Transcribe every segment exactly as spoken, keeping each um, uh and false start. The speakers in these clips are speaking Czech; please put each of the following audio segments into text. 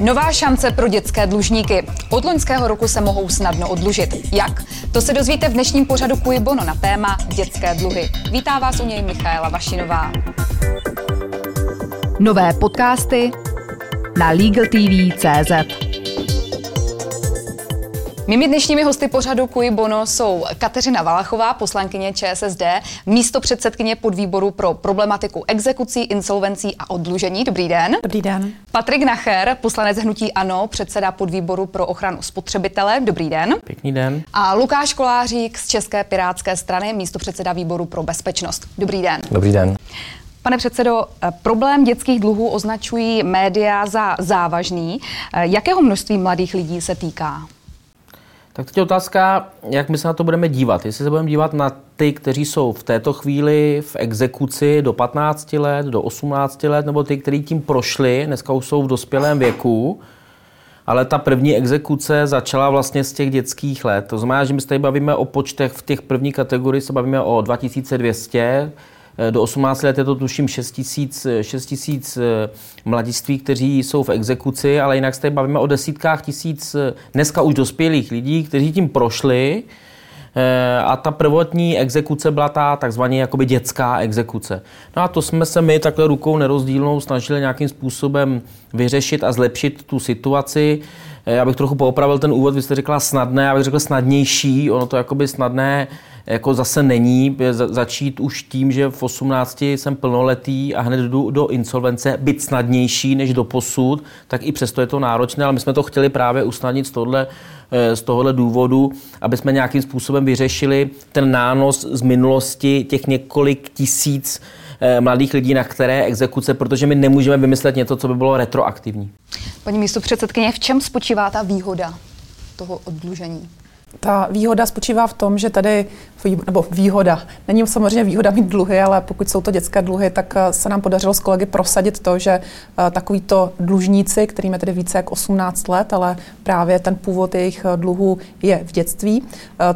Nová šance pro dětské dlužníky. Od loňského roku se mohou snadno oddlužit. Jak? To se dozvíte v dnešním pořadu Cui Bono na téma dětské dluhy. Vítá vás u něj Michaela Vašinová. Nové podcasty na legal tv tečka cé zet. Mými dnešními hosty pořadu Cui Bono jsou Kateřina Valachová, poslankyně ČSSD, místopředsedkyně podvýboru pro problematiku exekucí, insolvencí a oddlužení. Dobrý den. Dobrý den. Patrik Nacher, poslanec hnutí ANO, předseda podvýboru pro ochranu spotřebitele. Dobrý den. Pěkný den. A Lukáš Kolářík z České pirátské strany, místopředseda výboru pro bezpečnost. Dobrý den. Dobrý den. Pane předsedo, problém dětských dluhů označují média za závažný. Jakého množství mladých lidí se týká? Tak teď je otázka, jak my se na to budeme dívat. Jestli se budeme dívat na ty, kteří jsou v této chvíli v exekuci do patnácti let, do osmnácti let, nebo ty, kteří tím prošli, dneska už jsou v dospělém věku, ale ta první exekuce začala vlastně z těch dětských let. To znamená, že my se tady bavíme o počtech v těch první kategorii, se bavíme o dva tisíce dvě stě, do osmnácti let je to tuším šest tisíc mladiství, kteří jsou v exekuci, ale jinak se tady bavíme o desítkách tisíc dneska už dospělých lidí, kteří tím prošli, a ta prvotní exekuce byla ta takzvaně jakoby dětská exekuce. No a to jsme se my takhle rukou nerozdílnou snažili nějakým způsobem vyřešit a zlepšit tu situaci. Já bych trochu poopravil ten úvod, vy jste řekla snadné, já bych řekl snadnější, ono to jakoby snadné jako zase není, začít už tím, že v osmnácti jsem plnoletý a hned jdu do insolvence, byt snadnější než do posud, tak i přesto je to náročné, ale my jsme to chtěli právě usnadnit z tohohle, z tohohle důvodu, aby jsme nějakým způsobem vyřešili ten nános z minulosti těch několik tisíc mladých lidí, na které exekuce, protože my nemůžeme vymyslet něco, co by bylo retroaktivní. Paní místopředsedkyně, v čem spočívá ta výhoda toho oddlužení? Ta výhoda spočívá v tom, že tady, nebo výhoda, není samozřejmě výhoda mít dluhy, ale pokud jsou to dětské dluhy, tak se nám podařilo s kolegy prosadit to, že takovýto dlužníci, kterým je tedy více jak osmnáct let, ale právě ten původ jejich dluhů je v dětství,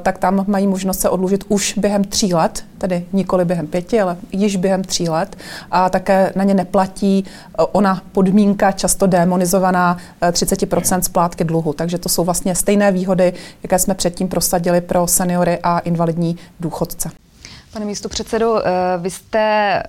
tak tam mají možnost se oddlužit už během tří let, tedy nikoli během pěti, ale již během tří let. A také na ně neplatí ona podmínka často démonizovaná třicet procent splátky dluhu. Takže to jsou vlastně stejné výhody, jaké jsme předtím prosadili pro seniory a invalidní důchodce. Pane místopředsedo, vy jste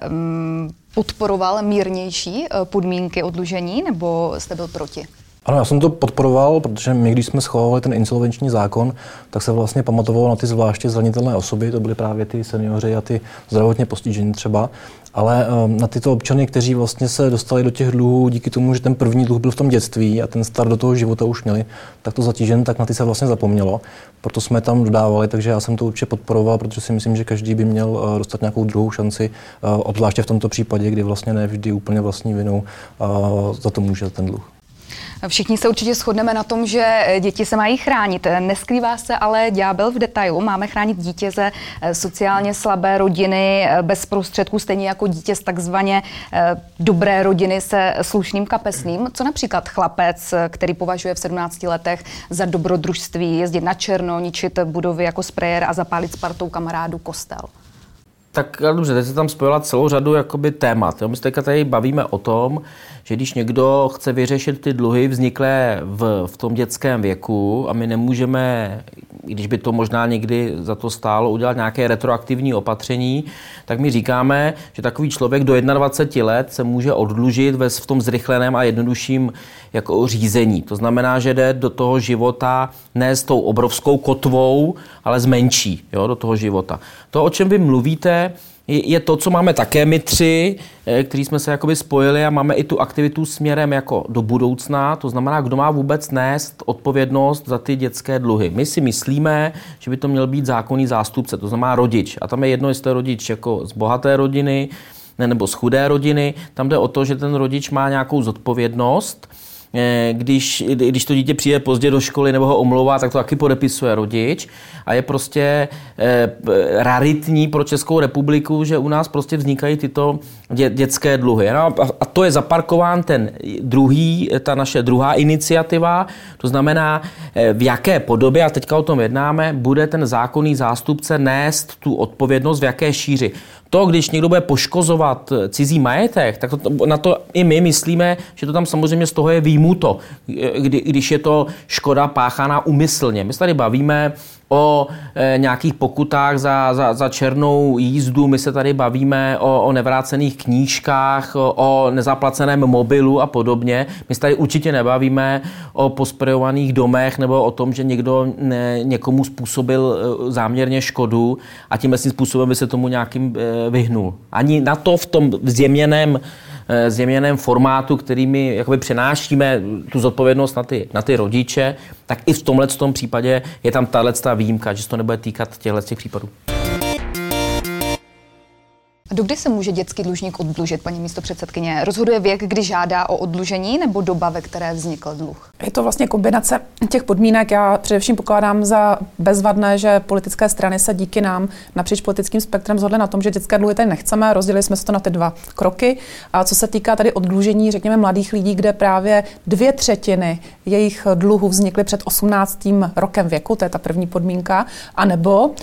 podporoval mírnější podmínky oddlužení, nebo jste byl proti? Ano, já jsem to podporoval, protože my, když jsme schvalovali ten insolvenční zákon, tak se vlastně pamatovalo na ty zvláště zranitelné osoby, to byly právě ty seniori a ty zdravotně postižení třeba, ale na tyto občany, kteří vlastně se dostali do těch dluhů díky tomu, že ten první dluh byl v tom dětství a ten start do toho života už měli, tak to zatížen, tak na ty se vlastně zapomnělo. Proto jsme tam dodávali, takže já jsem to určitě podporoval, protože si myslím, že každý by měl dostat nějakou druhou šanci, obzvláště v tomto případě, kdy vlastně ne vždy úplně vlastní vinou za to může ten dluh. Všichni se určitě shodneme na tom, že děti se mají chránit. Neskrývá se ale ďábel v detailu. Máme chránit dítě ze sociálně slabé rodiny bez prostředků, stejně jako dítě z takzvaně dobré rodiny se slušným kapesným. Co například chlapec, který považuje v sedmnácti letech za dobrodružství, jezdit na černo, ničit budovy jako sprejer a zapálit s partou kamarádu kostel? Tak dobře, teď se tam spojila celou řadu jakoby témat. My se tady bavíme o tom, že když někdo chce vyřešit ty dluhy vzniklé v, v tom dětském věku a my nemůžeme, i když by to možná někdy za to stálo, udělat nějaké retroaktivní opatření, tak my říkáme, že takový člověk do dvaceti jedné let se může oddlužit ve, v tom zrychleném a jednodušším jako řízení. To znamená, že jde do toho života ne s tou obrovskou kotvou, ale s menší, jo, do toho života. To, o čem vy mluvíte, je to, co máme také my tři, kteří jsme se jakoby spojili a máme i tu aktivitu směrem jako do budoucna, to znamená, kdo má vůbec nést odpovědnost za ty dětské dluhy. My si myslíme, že by to měl být zákonný zástupce, to znamená rodič. A tam je jedno, jestli je rodič jako z bohaté rodiny nebo z chudé rodiny, tam jde o to, že ten rodič má nějakou zodpovědnost. Když, když to dítě přijde pozdě do školy nebo ho omlouvá, tak to taky podepisuje rodič a je prostě eh, raritní pro Českou republiku, že u nás prostě vznikají tyto dě, dětské dluhy. No a to je zaparkován ten druhý, ta naše druhá iniciativa, to znamená, eh, v jaké podobě, a teďka o tom jednáme, bude ten zákonný zástupce nést tu odpovědnost, v jaké šíři. to, když někdo bude poškozovat cizí majetek, tak to, na to i my myslíme, že to tam samozřejmě z toho je výjimuto, kdy, když je to škoda páchaná úmyslně. My se tady bavíme o e, nějakých pokutách za, za, za černou jízdu, my se tady bavíme o, o nevrácených knížkách, o, o nezaplaceném mobilu a podobně. My se tady určitě nebavíme o posprejovaných domech nebo o tom, že někdo ne, někomu způsobil e, záměrně škodu a tímhle způsobem by se tomu nějakým e, vyhnul. Ani na to v tom zjemněném, e, zjemněném formátu, který my jakoby přenášíme tu zodpovědnost na ty, na ty rodiče, tak i v tomhle tom případě je tam tato výjimka, že se to nebude týkat těchto těch případů. Dokdy se může dětský dlužník oddlužit, paní místopředsedkyně? Rozhoduje věk, kdy žádá o oddlužení, nebo doba, ve které vznikl dluh? Je to vlastně kombinace těch podmínek. Já především pokládám za bezvadné, že politické strany se díky nám napříč politickým spektrem shodly na tom, že dětské dluhy tady nechceme. Rozdělili jsme se to na ty dva kroky. A co se týká tady oddlužení, řekněme, mladých lidí, kde právě dvě třetiny jejich dluhů vznikly před osmnáctým rokem věku, to je ta první podmínka, a nebo uh,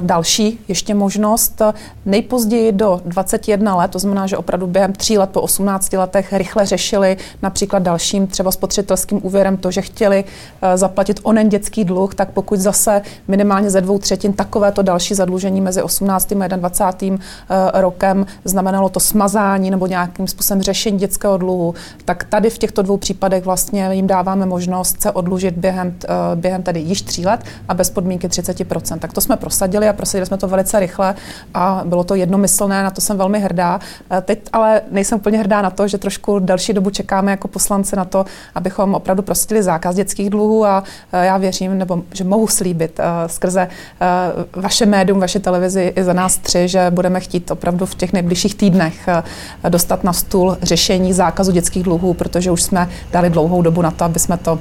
další ještě možnost nejpozději do dvacet jedna let, to znamená, že opravdu během tří let po osmnácti letech rychle řešili například dalším třeba spotřebitelským úvěrem to, že chtěli zaplatit onen dětský dluh, tak pokud zase minimálně ze dvou třetin takovéto další zadlužení mezi osmnáctým a dvacátým prvním rokem znamenalo to smazání nebo nějakým způsobem řešení dětského dluhu, tak tady v těchto dvou případech vlastně jim dáváme možnost se oddlužit během, během tady již tří let a bez podmínky třicet procent. Tak to jsme prosadili a prosadili jsme to velice rychle a bylo to jednomyslné. Na to jsem velmi hrdá. Teď ale nejsem úplně hrdá na to, že trošku další dobu čekáme jako poslanci na to, abychom opravdu prosadili zákaz dětských dluhů a já věřím, nebo že mohu slíbit skrze vaše médium, vaše televizi i za nás tři, že budeme chtít opravdu v těch nejbližších týdnech dostat na stůl řešení zákazu dětských dluhů, protože už jsme dali dlouhou dobu na to, aby jsme to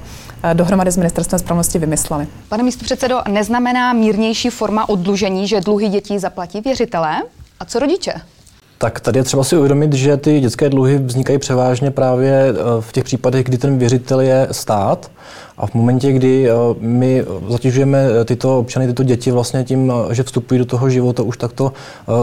dohromady s Ministerstvem spravedlnosti vymysleli. Pane místopředsedo, neznamená mírnější forma oddlužení, že dluhy dětí zaplatí věřitelé? A co rodiče? Tak tady je třeba si uvědomit, že ty dětské dluhy vznikají převážně právě v těch případech, kdy ten věřitel je stát. A v momentě, kdy my zatěžujeme tyto občany, tyto děti vlastně tím, že vstupují do toho života už takto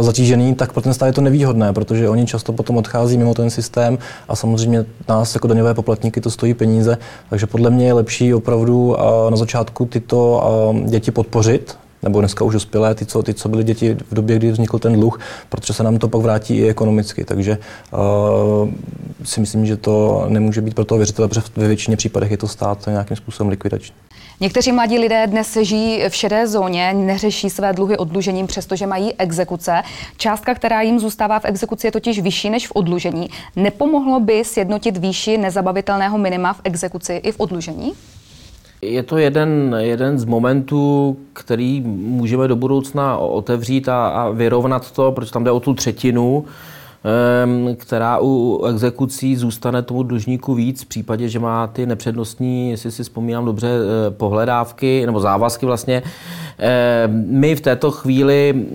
zatížený, tak pro ten stát je to nevýhodné, protože oni často potom odchází mimo ten systém a samozřejmě nás jako daňové poplatníky to stojí peníze. Takže podle mě je lepší opravdu na začátku tyto děti podpořit, nebo dneska už uspělé, ty co, ty, co byly děti v době, kdy vznikl ten dluh, protože se nám to pak vrátí i ekonomicky. Takže uh, si myslím, že to nemůže být pro toho věřitele, protože ve většině případech je to stát nějakým způsobem likvidační. Někteří mladí lidé dnes žijí v šedé zóně, neřeší své dluhy oddlužením, přestože mají exekuce. Částka, která jim zůstává v exekuci, je totiž vyšší než v oddlužení. Nepomohlo by sjednotit výši nezabavitelného minima v exekuci i v oddlužení? Je to jeden, jeden z momentů, který můžeme do budoucna otevřít a, a vyrovnat to, protože tam jde o tu třetinu, která u exekucí zůstane tomu dlužníku víc v případě, že má ty nepřednostní, jestli si vzpomínám dobře, pohledávky nebo závazky vlastně. My v této chvíli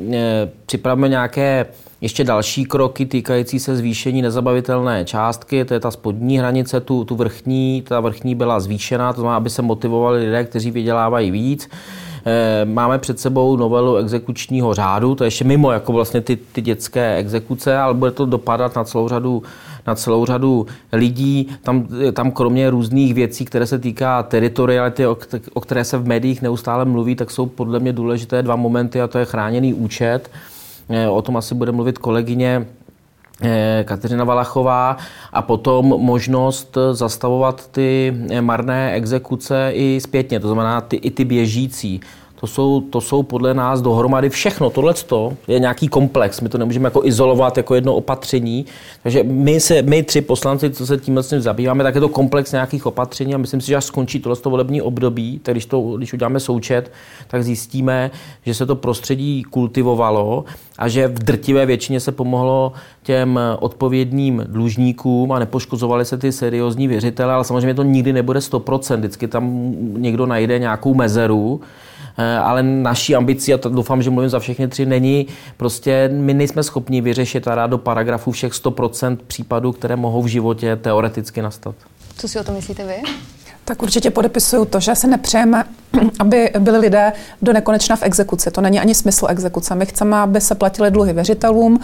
připravíme nějaké ještě další kroky týkající se zvýšení nezabavitelné částky, to je ta spodní hranice, tu, tu vrchní, ta vrchní byla zvýšena, to znamená, aby se motivovali lidé, kteří vydělávají víc. Máme před sebou novelu exekučního řádu, to je ještě mimo jako vlastně ty, ty dětské exekuce, ale bude to dopadat na celou řadu, na celou řadu lidí. Tam, tam kromě různých věcí, které se týká teritoriality, o, o které se v médiích neustále mluví, tak jsou podle mě důležité dva momenty a to je chráněný účet. O tom asi bude mluvit kolegyně Kateřina Valachová a potom možnost zastavovat ty marné exekuce i zpětně, to znamená ty, i ty běžící. To jsou, to jsou podle nás dohromady všechno. Tohleto je nějaký komplex. My to nemůžeme jako izolovat jako jedno opatření. Takže my, se, my tři poslanci, co se tím vlastně zabýváme, tak je to komplex nějakých opatření a myslím si, že až skončí tohleto volební období, tak když, to, když uděláme součet, tak zjistíme, že se to prostředí kultivovalo a že v drtivé většině se pomohlo těm odpovědným dlužníkům a nepoškozovali se ty seriózní věřitele, ale samozřejmě to nikdy nebude sto procent. Vždycky tam někdo najde nějakou mezeru. Ale naší ambicí, a to doufám, že mluvím za všechny tři, není, prostě my nejsme schopni vyřešit a dát do paragrafu všech sto procent případů, které mohou v životě teoreticky nastat. Co si o tom myslíte vy? Tak určitě podepisuju to, že se nepřejeme, aby byli lidé do nekonečna v exekuci. To není ani smysl exekuce. My chceme, aby se platily dluhy věřitelům,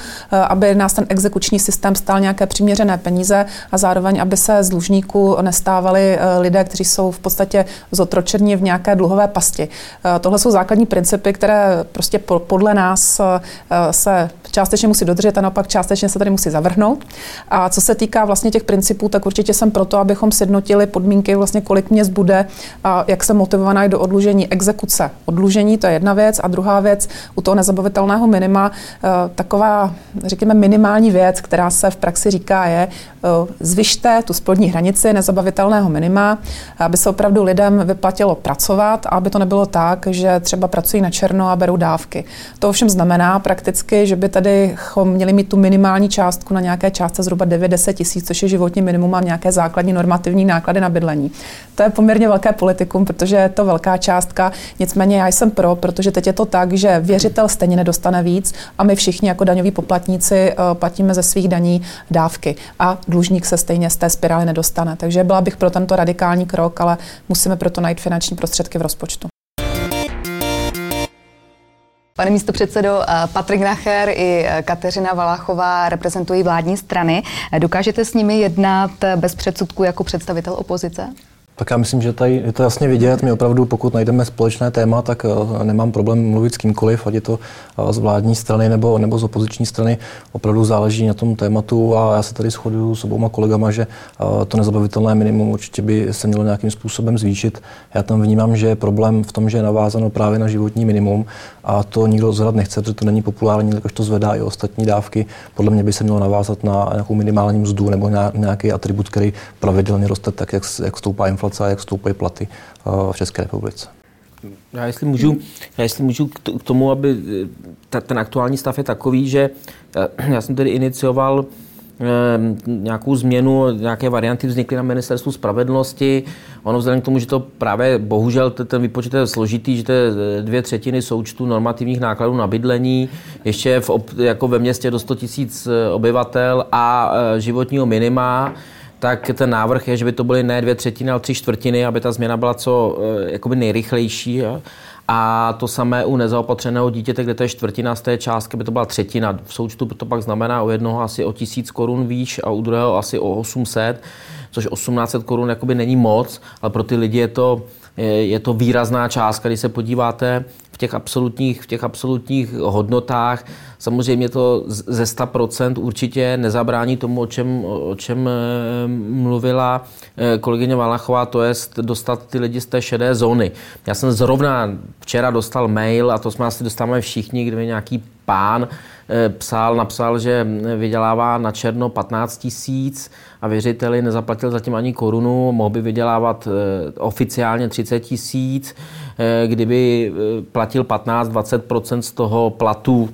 aby nás ten exekuční systém stál nějaké přiměřené peníze a zároveň, aby se z dlužníků nestávali lidé, kteří jsou v podstatě zotročeni v nějaké dluhové pasti. Tohle jsou základní principy, které prostě podle nás se částečně musí dodržet a naopak částečně se tady musí zavrhnout. A co se týká vlastně těch principů, tak určitě jsem proto, abychom sjednotili podmínky vlastně kolik mě zbude a jak jsem motivovaná do odlužení, exekuce odlužení, to je jedna věc. A druhá věc, u toho nezabavitelného minima, taková, řekněme, minimální věc, která se v praxi říká, je zvyšte tu spodní hranici nezabavitelného minima, aby se opravdu lidem vyplatilo pracovat a aby to nebylo tak, že třeba pracují na černo a berou dávky. To ovšem znamená prakticky, že by tady měli mít tu minimální částku na nějaké částce zhruba devět až deset tisíc, což je životní minimum a nějaké základní normativní náklady na bydlení. To je poměrně velké politikum, protože je to velká částka. Nicméně já jsem pro, protože teď je to tak, že věřitel stejně nedostane víc a my všichni jako daňoví poplatníci platíme ze svých daní dávky a dlužník se stejně z té spirály nedostane. Takže byla bych pro tento radikální krok, ale musíme proto najít finanční prostředky v rozpočtu. Pane místopředsedo, Patrik Nacher i Kateřina Valachová reprezentují vládní strany. Dokážete s nimi jednat bez předsudků jako představitel opozice? Tak já myslím, že tady je to jasně vidět. My opravdu, pokud najdeme společné téma, tak nemám problém mluvit s kýmkoliv, ať je to z vládní strany nebo, nebo z opoziční strany. Opravdu záleží na tom tématu a já se tady shoduju s oboma kolegama, že to nezabavitelné minimum určitě by se mělo nějakým způsobem zvýšit. Já tam vnímám, že je problém v tom, že je navázáno právě na životní minimum a to nikdo zvedat nechce, protože to není populární, jakož to zvedá i ostatní dávky. Podle mě by se mělo navázat na nějakou minimální mzdu nebo na nějaký atribut, který pravidelně roste, tak jak, jak stoupá inflace a jak stoupají platy v České republice. Já jestli můžu, já jestli můžu k tomu, aby ta, ten aktuální stav je takový, že já jsem tedy inicioval nějakou změnu, nějaké varianty vznikly na Ministerstvu spravedlnosti. Ono vzhledem k tomu, že to právě bohužel ten výpočet je složitý, že to je dvě třetiny součtu normativních nákladů na bydlení, ještě v, jako ve městě do sto tisíc obyvatel a životního minima, tak ten návrh je, že by to byly ne dvě třetiny, ale tři čtvrtiny, aby ta změna byla co jakoby nejrychlejší. A to samé u nezaopatřeného dítěte, kde to je čtvrtina z té částky, by to byla třetina. V součtu to pak znamená u jednoho asi o tisíc korun výš a u druhého asi o osm set, což osmnáct set korun jakoby není moc, ale pro ty lidi je to, je to výrazná částka, když se podíváte v těch absolutních, v těch absolutních hodnotách. Samozřejmě to ze sto procent určitě nezabrání tomu, o čem, o čem mluvila kolegyně Valachová, to je dostat ty lidi z té šedé zóny. Já jsem zrovna včera dostal mail, a to jsme asi dostáváme všichni, kde nějaký pán psal, napsal, že vydělává na černo patnáct tisíc a věřiteli nezaplatil zatím ani korunu, mohl by vydělávat oficiálně třicet tisíc, kdyby platil patnáct až dvacet procent z toho platu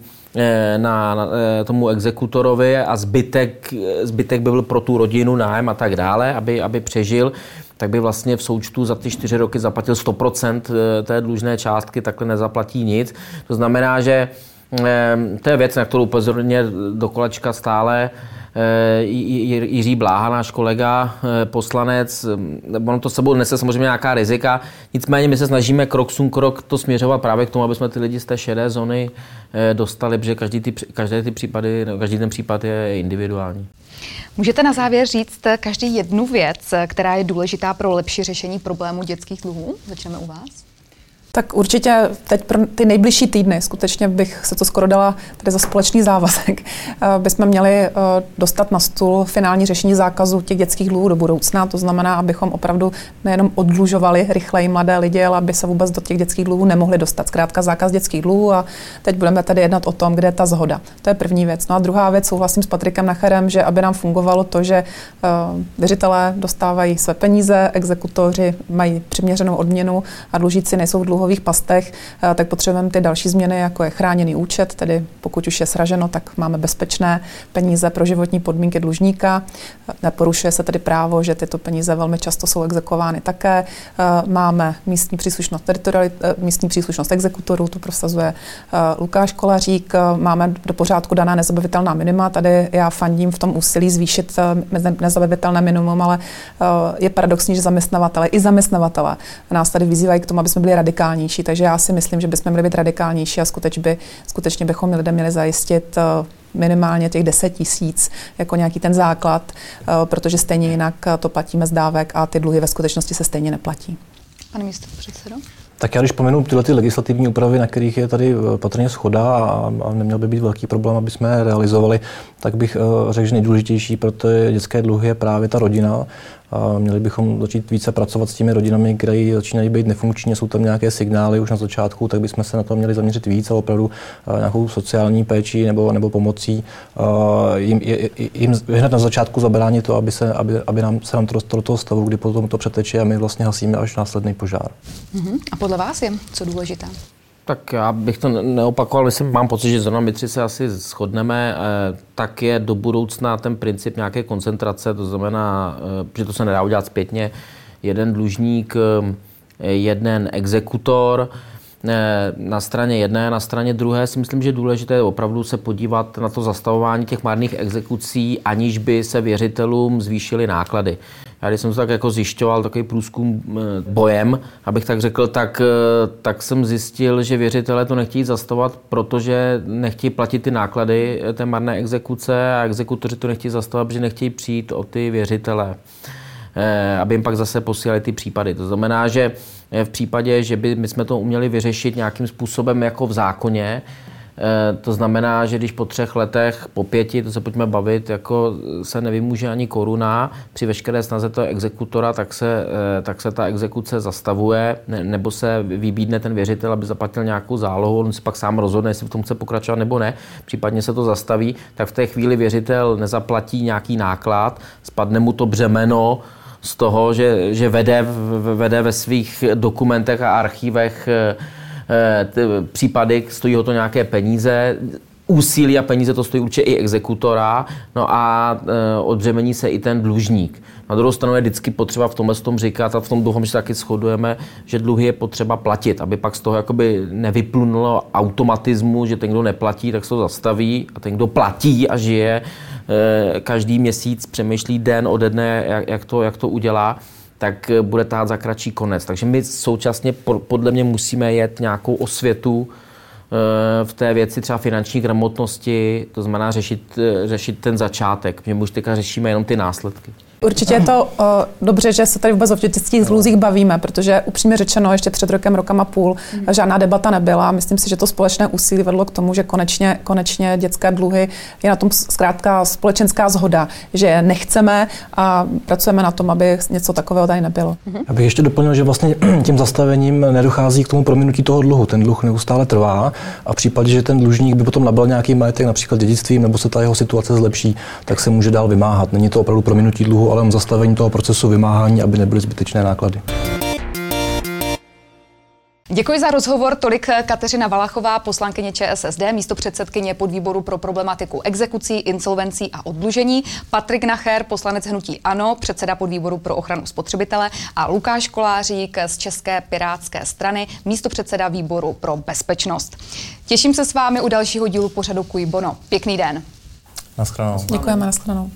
na, na tomu exekutorovi a zbytek, zbytek by byl pro tu rodinu, nájem a tak dále, aby, aby přežil, tak by vlastně v součtu za ty čtyři roky zaplatil sto procent té dlužné částky, takhle nezaplatí nic. To znamená, že to je věc, na kterou upozorně do kolečka stále Jiří Bláha, náš kolega, poslanec. Ono to sebou nese samozřejmě nějaká rizika. Nicméně my se snažíme krok sum krok to směřovat právě k tomu, aby jsme ty lidi z té šedé zóny dostali, protože každý, ty, každé ty případy, každý ten případ je individuální. Můžete na závěr říct každý jednu věc, která je důležitá pro lepší řešení problému dětských dluhů? Začneme u vás. Tak určitě teď pro ty nejbližší týdny, skutečně bych se to skoro dala tady za společný závazek, bychom měli dostat na stůl finální řešení zákazu těch dětských dluhů do budoucna. To znamená, abychom opravdu nejenom oddlužovali rychleji mladé lidi, ale aby se vůbec do těch dětských dluhů nemohli dostat. Zkrátka zákaz dětských dluhů a teď budeme tady jednat o tom, kde je ta shoda. To je první věc. No a druhá věc, souhlasím s Patrikem Nacherem, že aby nám fungovalo to, že věřitelé dostávají své peníze, exekutoři mají přiměřenou odměnu a dlužíci nejsou dluho dluhových pastech, tak potřebujeme ty další změny, jako je chráněný účet, tedy pokud už je sraženo, tak máme bezpečné peníze pro životní podmínky dlužníka. Neporušuje se tedy právo, že tyto peníze velmi často jsou exekuovány také. Máme místní příslušnost, teritoriali, místní příslušnost exekutorů, to prosazuje Lukáš Kolářík. Máme do pořádku daná nezabavitelná minima. Tady já fandím v tom úsilí zvýšit nezabavitelné minimum, ale je paradoxní, že zaměstnavatele i zaměstnavatele nás tady vyzývají k tomu, aby jsme byli radikálnější. Takže já si myslím, že bychom měli být radikálnější a skutečně, by, skutečně bychom lidem měli zajistit minimálně těch deset tisíc jako nějaký ten základ, protože stejně jinak to platíme z dávek a ty dluhy ve skutečnosti se stejně neplatí. Pane místopředsedo. Tak já když pomenu tyhle ty legislativní úpravy, na kterých je tady patrně shoda a, a neměl by být velký problém, aby jsme je realizovali, tak bych uh, řekl, že nejdůležitější pro ty dětské dluhy je právě ta rodina. Uh, měli bychom začít více pracovat s těmi rodinami, které začínají být nefunkční, jsou tam nějaké signály už na začátku, tak bychom se na to měli zaměřit víc a opravdu uh, nějakou sociální péči nebo, nebo pomocí uh, jim, je, jim hned na začátku zabránit to, aby se, aby, aby nám, se nám to dostalo do toho stavu, kdy potom to přeteče a my vlastně hasíme až následný požár. Mm-hmm. A podle vás je co důležité? Tak já bych to neopakoval, myslím, mám pocit, že zrovna my tři se asi shodneme, tak je do budoucna ten princip nějaké koncentrace, to znamená, že to se nedá udělat zpětně, jeden dlužník, jeden exekutor, na straně jedné, na straně druhé si myslím, že je důležité opravdu se podívat na to zastavování těch marných exekucí, aniž by se věřitelům zvýšily náklady. Já když jsem to tak jako zjišťoval, takový průzkum bojem, abych tak řekl, tak, tak jsem zjistil, že věřitelé to nechtějí zastavovat, protože nechtějí platit ty náklady té marné exekuce a exekutoři to nechtějí zastavovat, protože nechtějí přijít o ty věřitele, aby jim pak zase posílali ty případy. To znamená, že v případě, že by my jsme to uměli vyřešit nějakým způsobem jako v zákoně, to znamená, že když po třech letech, po pěti, to se pojďme bavit, jako se nevymůže ani koruna, při veškeré snaze toho exekutora, tak se, tak se ta exekuce zastavuje, nebo se vybídne ten věřitel, aby zaplatil nějakou zálohu, on si pak sám rozhodne, jestli v tom chce pokračovat nebo ne, případně se to zastaví, tak v té chvíli věřitel nezaplatí nějaký náklad, spadne mu to břemeno z toho, že, že vede, vede ve svých dokumentech a archívech případy, stojí ho to nějaké peníze, úsilí a peníze to stojí určitě i exekutora, no a odbřemení se i ten dlužník. Na druhou stranu je vždycky potřeba v tomhle tom říkat a v tom duchom, že taky shodujeme, že dluhy je potřeba platit, aby pak z toho jakoby nevyplunulo automatismu, že ten, kdo neplatí, tak se to zastaví a ten, kdo platí a žije, každý měsíc přemýšlí den ode dne, jak to, jak to udělá, tak bude tahat za kratší konec. Takže my současně podle mě musíme jet nějakou osvětu v té věci třeba finanční gramotnosti, to znamená řešit, řešit ten začátek, protože my už teďka řešíme jenom ty následky. Určitě je to uh, dobře, že se tady vůbec o těch dluzích bavíme, protože upřímně řečeno ještě před rokem, rokem a půl mm. žádná debata nebyla. Myslím si, že to společné úsilí vedlo k tomu, že konečně, konečně dětské dluhy je na tom zkrátka společenská shoda, že je nechceme a pracujeme na tom, aby něco takového tady nebylo. Mm. Já bych ještě doplnil, že vlastně tím zastavením nedochází k tomu prominutí toho dluhu. Ten dluh neustále trvá a v případě, že ten dlužník by potom nabyl nějaký majetek, například dědictvím, nebo se ta jeho situace zlepší, tak se může dál vymáhat. Není to opravdu prominutí dluhu, ale zastavení toho procesu vymáhání, aby nebyly zbytečné náklady. Děkuji za rozhovor. Tolik Kateřina Valachová, poslankyně ČSSD, místopředsedkyně podvýboru pro problematiku exekucí, insolvencí a oddlužení, Patrik Nacher, poslanec hnutí ANO, předseda podvýboru pro ochranu spotřebitele a Lukáš Kolářík z České pirátské strany, místopředseda výboru pro bezpečnost. Těším se s vámi u dalšího dílu pořadu Cui Bono. Pěkný den. Naschranou. Děkujeme, naschranou.